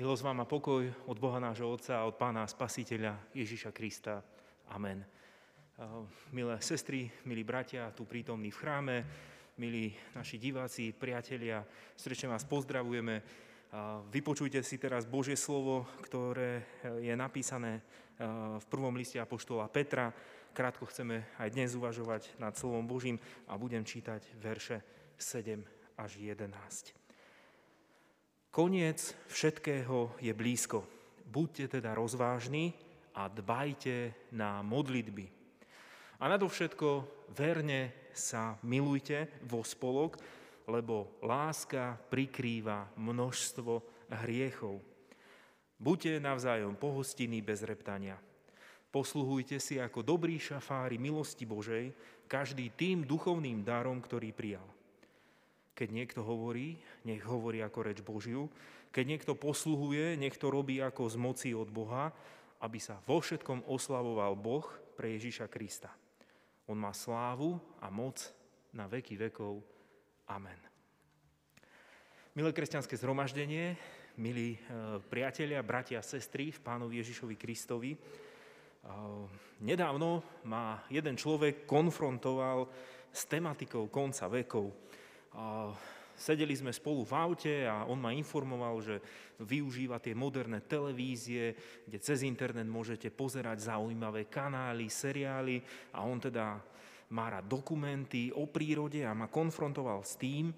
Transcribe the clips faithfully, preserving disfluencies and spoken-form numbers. Milosť vám a pokoj od Boha nášho Otca a od Pána Spasiteľa Ježiša Krista. Amen. Milé sestry, milí bratia, tu prítomní v chráme, milí naši diváci, priatelia, srdečne vás pozdravujeme. Vypočujte si teraz Božie slovo, ktoré je napísané v prvom liste apoštola Petra. Krátko chceme aj dnes uvažovať nad slovom Božím a budem čítať verše sedem až jedenásť. Koniec všetkého je blízko. Buďte teda rozvážni a dbajte na modlitby. A nadovšetko verne sa milujte vo spolok, lebo láska prikrýva množstvo hriechov. Buďte navzájom pohostinní bez reptania. Posluhujte si ako dobrí šafári milosti Božej, každý tým duchovným darom, ktorý prijal. Keď niekto hovorí, nech hovorí ako reč Božiu. Keď niekto posluhuje, nech to robí ako z moci od Boha, aby sa vo všetkom oslavoval Boh pre Ježiša Krista. On má slávu a moc na veky vekov. Amen. Milé kresťanské zhromaždenie, milí priatelia, bratia a sestry v Pánovi Ježišovi Kristovi, nedávno ma jeden človek konfrontoval s tematikou konca vekov. A sedeli sme spolu v aute a on ma informoval, že využíva tie moderné televízie, kde cez internet môžete pozerať zaujímavé kanály, seriály a on teda má rád dokumenty o prírode a ma konfrontoval s tým,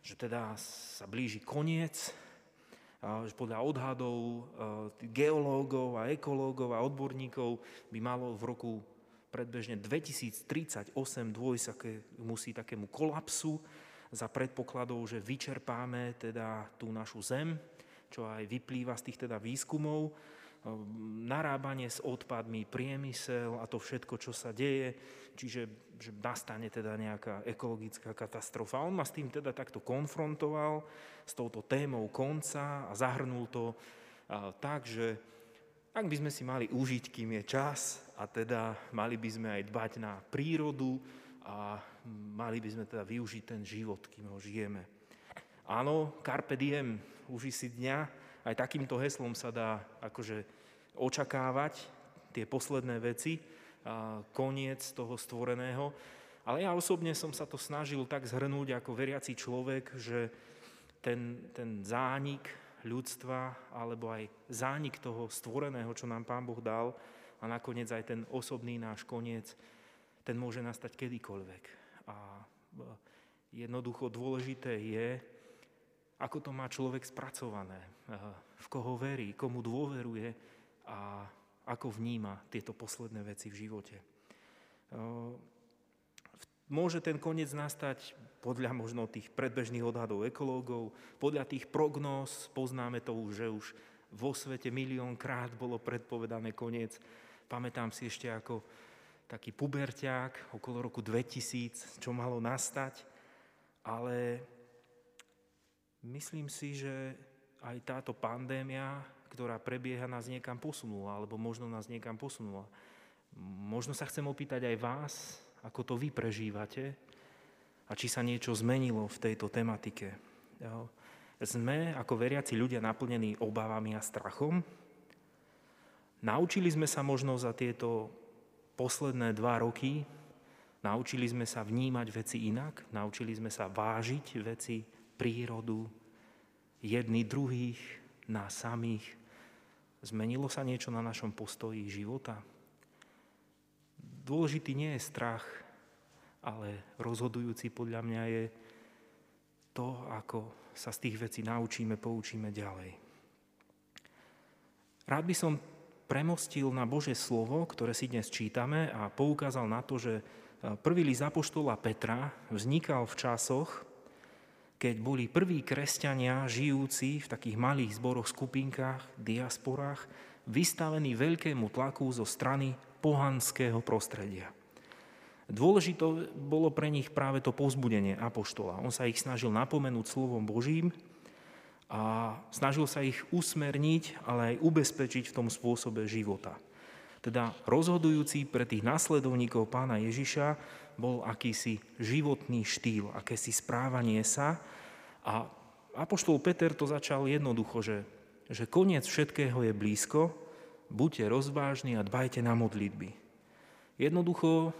že teda sa blíži koniec, že podľa odhadov geológov a ekológov a odborníkov by malo v roku predbežne dvetisíctridsaťosem dôjsť musí takému kolapsu, za predpokladov, že vyčerpáme teda tú našu zem, čo aj vyplýva z tých teda výskumov, narábanie s odpadmi, priemysel a to všetko, čo sa deje, čiže že nastane teda nejaká ekologická katastrofa. On ma s tým teda takto konfrontoval, s touto témou konca a zahrnul to tak, že tak by sme si mali užiť, kým je čas a teda mali by sme aj dbať na prírodu, a mali by sme teda využiť ten život, kým ho žijeme. Áno, carpe diem, uži si dňa, aj takýmto heslom sa dá akože očakávať tie posledné veci, koniec toho stvoreného, ale ja osobne som sa to snažil tak zhrnúť ako veriaci človek, že ten, ten zánik ľudstva, alebo aj zánik toho stvoreného, čo nám Pán Boh dal, a nakoniec aj ten osobný náš koniec, ten môže nastať kedykoľvek. A jednoducho dôležité je, ako to má človek spracované, v koho verí, komu dôveruje a ako vníma tieto posledné veci v živote. Môže ten koniec nastať podľa možno tých predbežných odhadov ekológov, podľa tých prognóz, poznáme to už, že už vo svete miliónkrát bolo predpovedané koniec. Pamätám si ešte ako taký puberťák, okolo roku dvetisíc, čo malo nastať, ale myslím si, že aj táto pandémia, ktorá prebieha, nás niekam posunula, alebo možno nás niekam posunula. Možno sa chcem opýtať aj vás, ako to vy prežívate a či sa niečo zmenilo v tejto tematike. Sme ako veriaci ľudia naplnení obávami a strachom. Naučili sme sa možno za tieto posledné dva roky naučili sme sa vnímať veci inak, naučili sme sa vážiť veci, prírodu, jedni druhých, nás samých. Zmenilo sa niečo na našom postoji života? Dôležitý nie je strach, ale rozhodujúci podľa mňa je to, ako sa z tých vecí naučíme, poučíme ďalej. Rád by som premostil na Božie slovo, ktoré si dnes čítame a poukázal na to, že prvý list apoštola Petra vznikal v časoch, keď boli prví kresťania žijúci v takých malých zboroch, skupinkách, diasporách, vystavení veľkému tlaku zo strany pohanského prostredia. Dôležité bolo pre nich práve to povzbudenie apoštola. On sa ich snažil napomenúť slovom Božím, a snažil sa ich usmerniť, ale aj ubezpečiť v tom spôsobe života. Teda rozhodujúci pre tých nasledovníkov Pána Ježiša bol akýsi životný štýl, akési správanie sa. A apoštol Peter to začal jednoducho, že že koniec všetkého je blízko, buďte rozvážni a dbajte na modlitby. Jednoducho,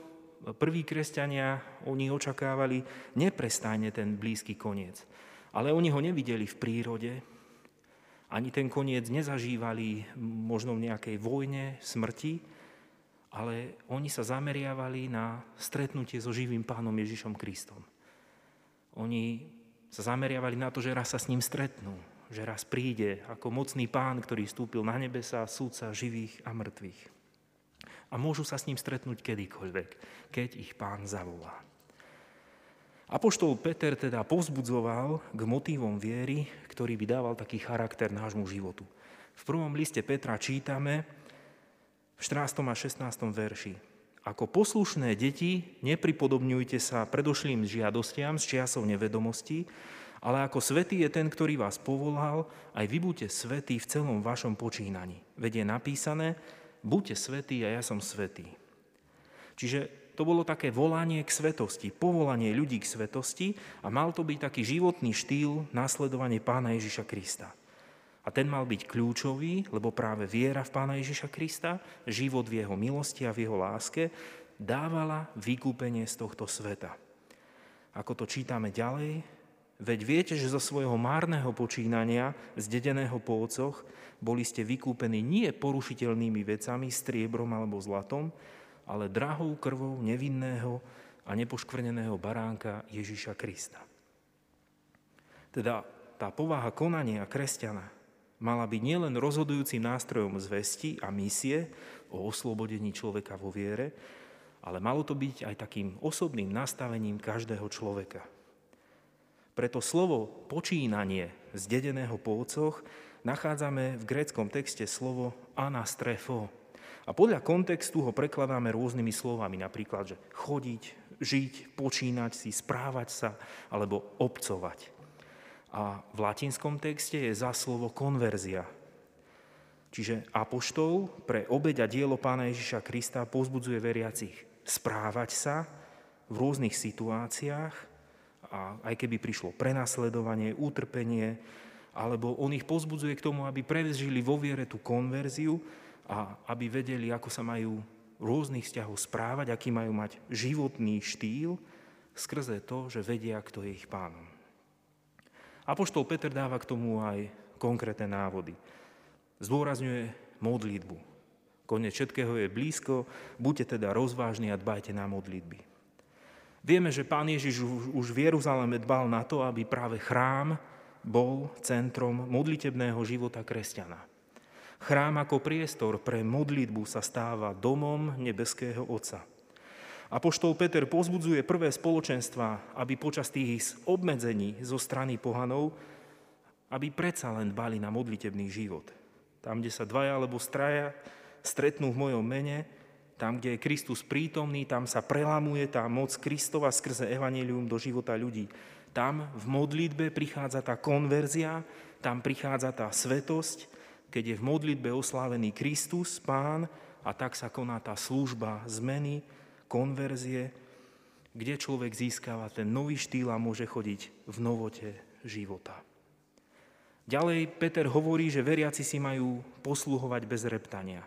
prví kresťania, oni očakávali neprestajne ten blízky koniec, ale oni ho nevideli v prírode, ani ten koniec nezažívali možno v nejakej vojne, smrti, ale oni sa zameriavali na stretnutie so živým Pánom Ježišom Kristom. Oni sa zameriavali na to, že raz sa s ním stretnú, že raz príde ako mocný Pán, ktorý vstúpil na nebesá, súdca živých a mŕtvych. A môžu sa s ním stretnúť kedykoľvek, keď ich Pán zavolá. Apoštol Peter teda povzbudzoval k motívom viery, ktorý by dával taký charakter nášmu životu. V prvom liste Petra čítame v štrnástom a šestnástom verši. Ako poslušné deti, nepripodobňujte sa predošlým žiadostiam z čiasov nevedomosti, ale ako svätý je ten, ktorý vás povolal, aj vy buďte svätí v celom vašom počínaní. Veď je napísané, buďte svätí a ja som svätý. Čiže to bolo také volanie k svetosti, povolanie ľudí k svetosti a mal to byť taký životný štýl nasledovanie Pána Ježiša Krista. A ten mal byť kľúčový, lebo práve viera v Pána Ježiša Krista, život v jeho milosti a v jeho láske, dávala vykúpenie z tohto sveta. Ako to čítame ďalej, veď viete, že zo svojho márneho počínania, zdedeného po otcoch, boli ste vykúpení nie porušiteľnými vecami, striebrom alebo zlatom, ale drahou krvou nevinného a nepoškvrneného baránka Ježiša Krista. Teda tá povaha konania kresťana mala byť nielen rozhodujúcim nástrojom zvesti a misie o oslobodení človeka vo viere, ale malo to byť aj takým osobným nastavením každého človeka. Preto slovo počínanie zdedeného po otcoch nachádzame v gréckom texte slovo anastrefo. A podľa kontextu ho prekladáme rôznymi slovami, napríklad, že chodiť, žiť, počínať si, správať sa alebo obcovať. A v latinskom texte je za slovo konverzia. Čiže apoštol pre obeť a dielo Pána Ježiša Krista povzbudzuje veriacich správať sa v rôznych situáciách, a aj keby prišlo prenasledovanie, utrpenie, alebo on ich povzbudzuje k tomu, aby prežili vo viere tú konverziu a aby vedeli, ako sa majú rôznych vzťahov správať, aký majú mať životný štýl, skrze to, že vedia, kto je ich Pánom. Apoštol Peter dáva k tomu aj konkrétne návody. Zdôrazňuje modlitbu. Koniec všetkého je blízko, buďte teda rozvážni a dbajte na modlitby. Vieme, že Pán Ježiš už v Jeruzaleme dbal na to, aby práve chrám bol centrom modlitebného života kresťana. Chrám ako priestor pre modlitbu sa stáva domom nebeského Otca. Apoštol Peter povzbudzuje prvé spoločenstva, aby počas tých obmedzení zo strany pohanov, aby predsa len dbali na modlitebný život. Tam, kde sa dvaja alebo traja stretnú v mojom mene, tam, kde je Kristus prítomný, tam sa prelamuje tá moc Kristova skrze evanjelium do života ľudí. Tam v modlitbe prichádza tá konverzia, tam prichádza tá svetosť, keď je v modlitbe oslávený Kristus, Pán, a tak sa koná tá služba zmeny, konverzie, kde človek získava ten nový štýl a môže chodiť v novote života. Ďalej Peter hovorí, že veriaci si majú posluhovať bez reptania.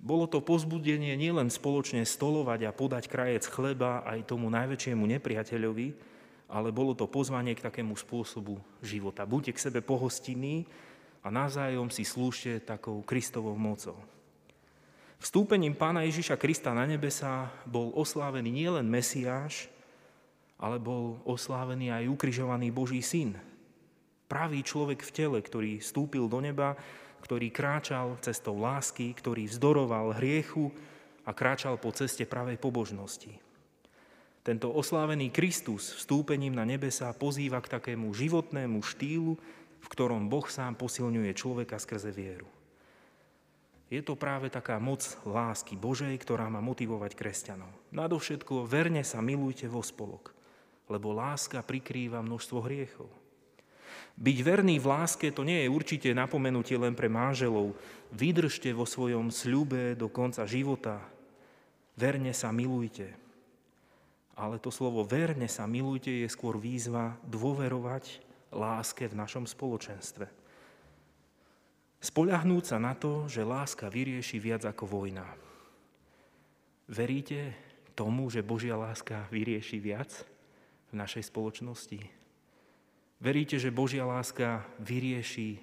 Bolo to povzbudenie nielen spoločne stolovať a podať krajec chleba aj tomu najväčšiemu nepriateľovi, ale bolo to pozvanie k takému spôsobu života. Buďte k sebe pohostinní a navzájom si slúžte takou Kristovou mocou. Vstúpením Pána Ježiša Krista na nebesá bol oslávený nielen Mesiáš, ale bol oslávený aj ukrižovaný Boží syn. Pravý človek v tele, ktorý vstúpil do neba, ktorý kráčal cestou lásky, ktorý vzdoroval hriechu a kráčal po ceste pravej pobožnosti. Tento oslávený Kristus vstúpením na nebesá pozýva k takému životnému štýlu, v ktorom Boh sám posilňuje človeka skrze vieru. Je to práve taká moc lásky Božej, ktorá má motivovať kresťanov. Nadovšetko verne sa milujte vo spolok, lebo láska prikrýva množstvo hriechov. Byť verný v láske, to nie je určite napomenutie len pre manželov. Vydržte vo svojom sľube do konca života. Verne sa milujte. Ale to slovo verne sa milujte je skôr výzva dôverovať láske v našom spoločenstve. spoľahnúť sa na to, že láska vyrieši viac ako vojna. Veríte tomu, že Božia láska vyrieši viac v našej spoločnosti? Veríte, že Božia láska vyrieši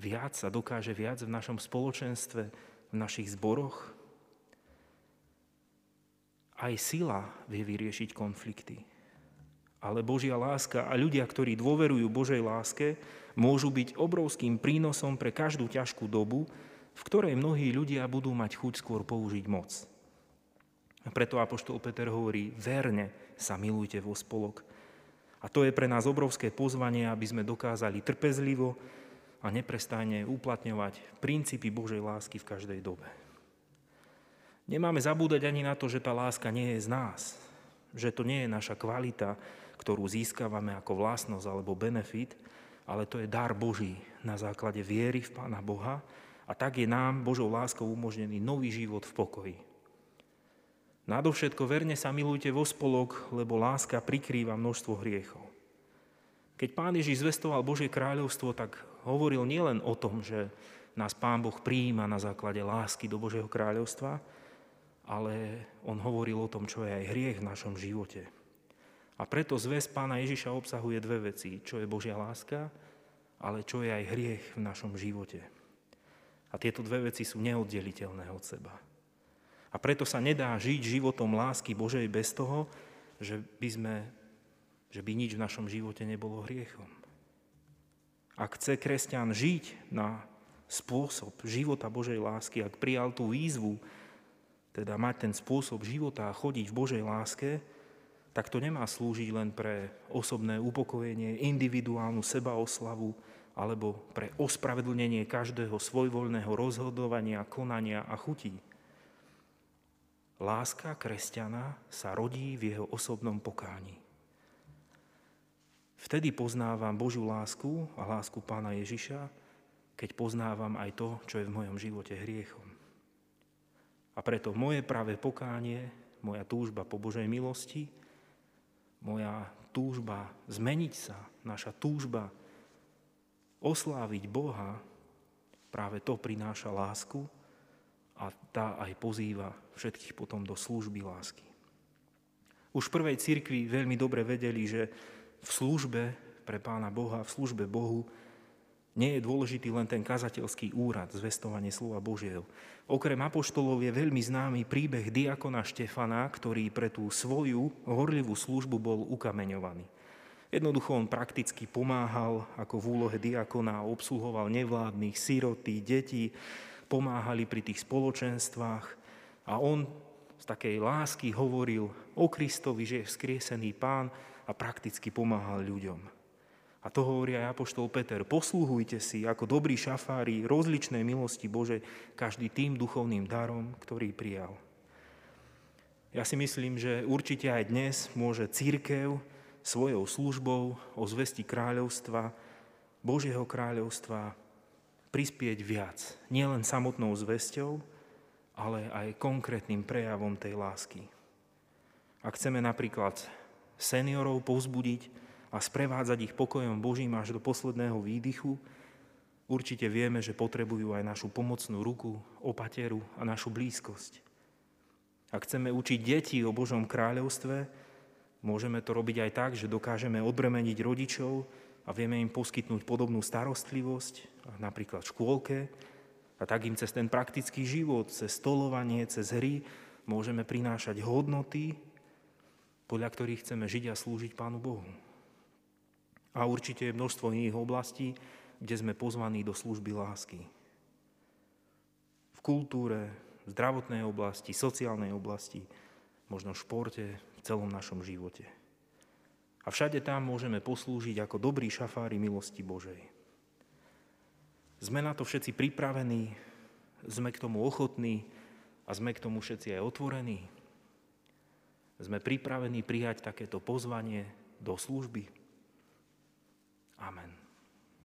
viac a dokáže viac v našom spoločenstve, v našich zboroch? Aj sila vie vyriešiť konflikty. Ale Božia láska a ľudia, ktorí dôverujú Božej láske, môžu byť obrovským prínosom pre každú ťažkú dobu, v ktorej mnohí ľudia budú mať chuť skôr použiť moc. A preto apoštol Peter hovorí, verne sa milujte vo spolok. A to je pre nás obrovské pozvanie, aby sme dokázali trpezlivo a neprestajne uplatňovať princípy Božej lásky v každej dobe. Nemáme zabúdať ani na to, že tá láska nie je z nás, že to nie je naša kvalita, ktorú získavame ako vlastnosť alebo benefit, ale to je dar Boží na základe viery v Pána Boha a tak je nám Božou láskou umožnený nový život v pokoji. Nadovšetko verne sa milujte vo spolok, lebo láska prikrýva množstvo hriechov. Keď Pán Ježiš zvestoval Božie kráľovstvo, tak hovoril nielen o tom, že nás Pán Boh prijíma na základe lásky do Božieho kráľovstva, ale on hovoril o tom, čo je aj hriech v našom živote. A preto zvesť Pána Ježiša obsahuje dve veci, čo je Božia láska, ale čo je aj hriech v našom živote. A tieto dve veci sú neoddeliteľné od seba. A preto sa nedá žiť životom lásky Božej bez toho, že by sme, že by nič v našom živote nebolo hriechom. Ak chce kresťan žiť na spôsob života Božej lásky, ak prijal tú výzvu, teda mať ten spôsob života a chodiť v Božej láske, tak to nemá slúžiť len pre osobné upokojenie, individuálnu sebaoslavu alebo pre ospravedlnenie každého svojvoľného rozhodovania, konania a chutí. Láska kresťana sa rodí v jeho osobnom pokáni. Vtedy poznávam Božiu lásku a lásku Pána Ježiša, keď poznávam aj to, čo je v mojom živote hriechom. A preto moje pravé pokánie, moja túžba po Božej milosti, moja túžba zmeniť sa, naša túžba osláviť Boha, práve to prináša lásku a tá aj pozýva všetkých potom do služby lásky. Už v prvej cirkvi veľmi dobre vedeli, že v službe pre Pána Boha, v službe Bohu, nie je dôležitý len ten kazateľský úrad, zvestovanie slova Božieho. Okrem apoštolov je veľmi známy príbeh diakona Štefana, ktorý pre tú svoju horlivú službu bol ukameňovaný. Jednoducho on prakticky pomáhal ako v úlohe diakona, obsluhoval nevládnych, siroty, deti, pomáhali pri tých spoločenstvách a on z takej lásky hovoril o Kristovi, že je vzkriesený Pán a prakticky pomáhal ľuďom. A to hovorí aj apoštol Peter, posluhujte si ako dobrí šafári rozličnej milosti Božej každý tým duchovným darom, ktorý prijal. Ja si myslím, že určite aj dnes môže cirkev svojou službou o zvesti kráľovstva, Božieho kráľovstva prispieť viac. Nielen samotnou zvesťou, ale aj konkrétnym prejavom tej lásky. Ak chceme napríklad seniorov povzbudiť a sprevádzať ich pokojom Božím až do posledného výdychu, určite vieme, že potrebujú aj našu pomocnú ruku, opateru a našu blízkosť. Ak chceme učiť deti o Božom kráľovstve, môžeme to robiť aj tak, že dokážeme odbremeniť rodičov a vieme im poskytnúť podobnú starostlivosť, napríklad v škôlke, a tak im cez ten praktický život, cez stolovanie, cez hry, môžeme prinášať hodnoty, podľa ktorých chceme žiť a slúžiť Pánu Bohu. A určite je množstvo iných oblastí, kde sme pozvaní do služby lásky. V kultúre, v zdravotnej oblasti, sociálnej oblasti, možno v športe, v celom našom živote. A všade tam môžeme poslúžiť ako dobrí šafári milosti Božej. Sme na to všetci pripravení, sme k tomu ochotní a sme k tomu všetci aj otvorení. Sme pripravení prijať takéto pozvanie do služby. Amen.